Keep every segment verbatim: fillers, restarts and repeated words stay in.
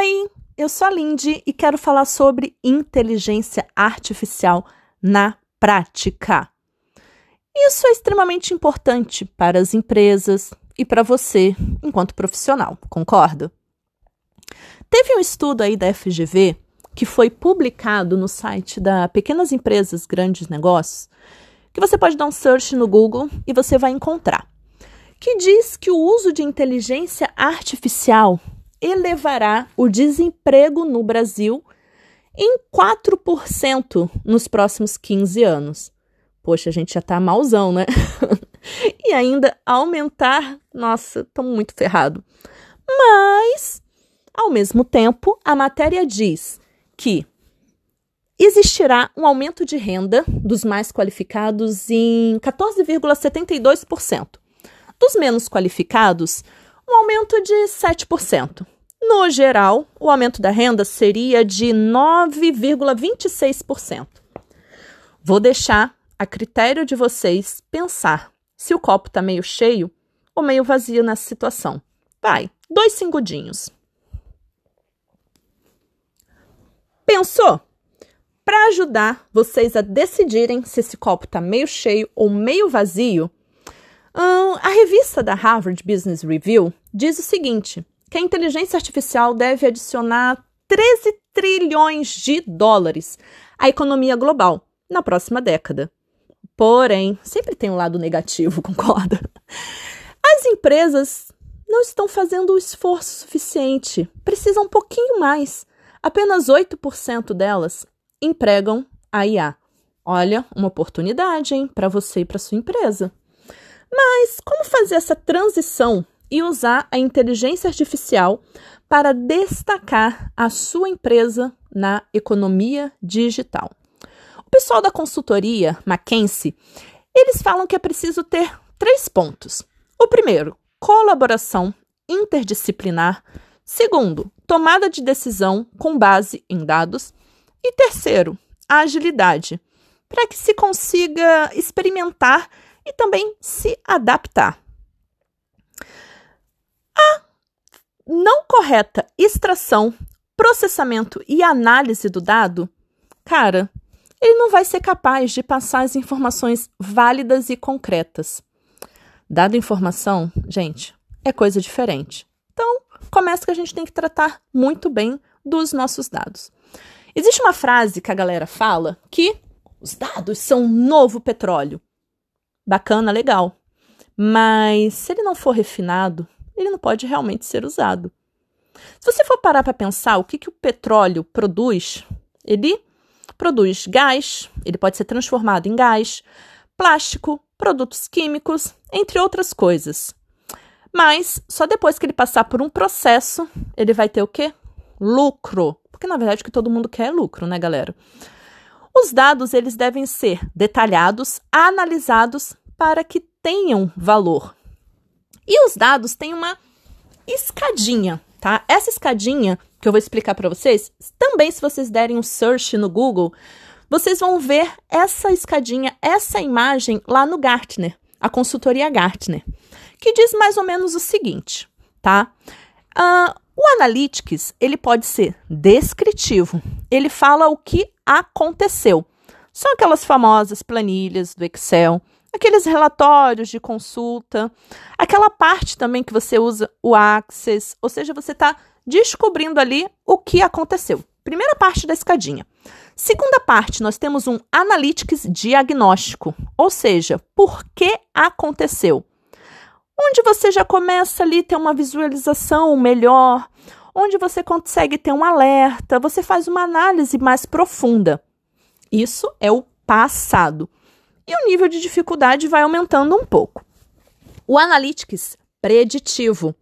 Oi, eu sou a Lindy e quero falar sobre inteligência artificial na prática. Isso é extremamente importante para as empresas e para você enquanto profissional, concordo? Teve um estudo aí da F G V que foi publicado no site da Pequenas Empresas Grandes Negócios, que você pode dar um search no Google e você vai encontrar, que diz que o uso de inteligência artificial elevará o desemprego no Brasil em quatro por cento nos próximos quinze anos. Poxa, a gente já tá malzão, né? E ainda aumentar, nossa, estamos muito ferrado. Mas, ao mesmo tempo, a matéria diz que existirá um aumento de renda dos mais qualificados em quatorze vírgula setenta e dois por cento. Dos menos qualificados, um aumento de sete por cento. No geral, o aumento da renda seria de nove vírgula vinte e seis por cento. Vou deixar a critério de vocês pensar se o copo está meio cheio ou meio vazio nessa situação. Vai, dois singudinhos. Pensou? Para ajudar vocês a decidirem se esse copo está meio cheio ou meio vazio, Hum, a revista da Harvard Business Review diz o seguinte, que a inteligência artificial deve adicionar treze trilhões de dólares à economia global na próxima década. Porém, sempre tem um lado negativo, concorda? As empresas não estão fazendo o esforço suficiente, precisam um pouquinho mais. Apenas oito por cento delas empregam a I A. Olha, uma oportunidade, hein, para você e para sua empresa. Mas como fazer essa transição e usar a inteligência artificial para destacar a sua empresa na economia digital? O pessoal da consultoria McKinsey, eles falam que é preciso ter três pontos. O primeiro, colaboração interdisciplinar. Segundo, tomada de decisão com base em dados. E terceiro, a agilidade, para que se consiga experimentar e também se adaptar. A não correta extração, processamento e análise do dado, cara, ele não vai ser capaz de passar as informações válidas e concretas. Dado informação, gente, é coisa diferente. Então, começa que a gente tem que tratar muito bem dos nossos dados. Existe uma frase que a galera fala que os dados são o novo petróleo. Bacana, legal, mas se ele não for refinado, ele não pode realmente ser usado. Se você for parar para pensar o que, que o petróleo produz, ele produz gás, ele pode ser transformado em gás, plástico, produtos químicos, entre outras coisas. Mas só depois que ele passar por um processo, ele vai ter o quê? Lucro, porque na verdade o que todo mundo quer é lucro, né, galera? Os dados, eles devem ser detalhados, analisados para que tenham valor. E os dados têm uma escadinha, tá? Essa escadinha que eu vou explicar para vocês, também se vocês derem um search no Google, vocês vão ver essa escadinha, essa imagem lá no Gartner, a consultoria Gartner, que diz mais ou menos o seguinte, tá? Uh, o Analytics, ele pode ser descritivo, ele fala o que aconteceu. São aquelas famosas planilhas do Excel, aqueles relatórios de consulta, aquela parte também que você usa o Access, ou seja, você está descobrindo ali o que aconteceu. Primeira parte da escadinha. Segunda parte, nós temos um Analytics diagnóstico, ou seja, por que aconteceu. Onde você já começa ali a ter uma visualização melhor, onde você consegue ter um alerta, você faz uma análise mais profunda. Isso é o passado. E o nível de dificuldade vai aumentando um pouco. O Analytics preditivo.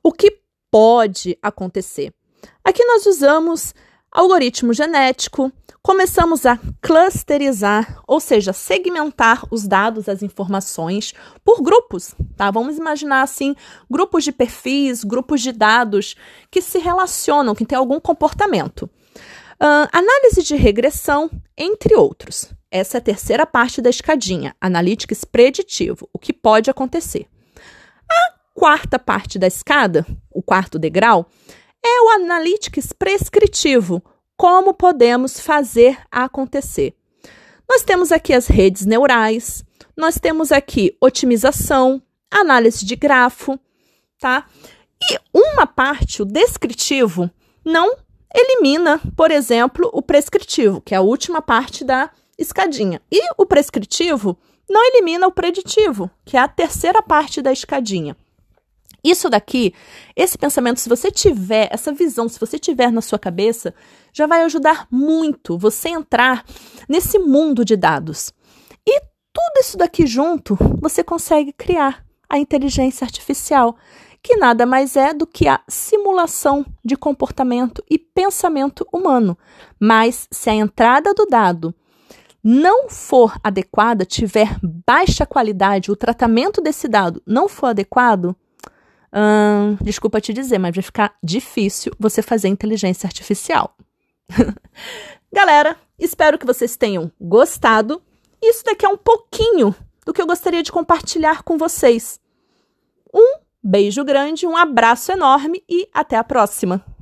O que pode acontecer? Aqui nós usamos algoritmo genético, começamos a clusterizar, ou seja, segmentar os dados, as informações, por grupos, tá? Vamos imaginar, assim, grupos de perfis, grupos de dados que se relacionam, que têm algum comportamento. Uh, análise de regressão, entre outros. Essa é a terceira parte da escadinha, Analytics preditivo, o que pode acontecer. A quarta parte da escada, o quarto degrau, é o analytics prescritivo, como podemos fazer acontecer. Nós temos aqui as redes neurais, nós temos aqui otimização, análise de grafo, tá? E uma parte, o descritivo, não elimina, por exemplo, o prescritivo, que é a última parte da escadinha. E o prescritivo não elimina o preditivo, que é a terceira parte da escadinha. Isso daqui, esse pensamento, se você tiver, essa visão, se você tiver na sua cabeça, já vai ajudar muito você entrar nesse mundo de dados. E tudo isso daqui junto, você consegue criar a inteligência artificial, que nada mais é do que a simulação de comportamento e pensamento humano. Mas se a entrada do dado não for adequada, tiver baixa qualidade, o tratamento desse dado não for adequado, Hum, desculpa te dizer, mas vai ficar difícil você fazer inteligência artificial. Galera, espero que vocês tenham gostado. Isso daqui é um pouquinho do que eu gostaria de compartilhar com vocês. Um beijo grande, um abraço enorme e até a próxima!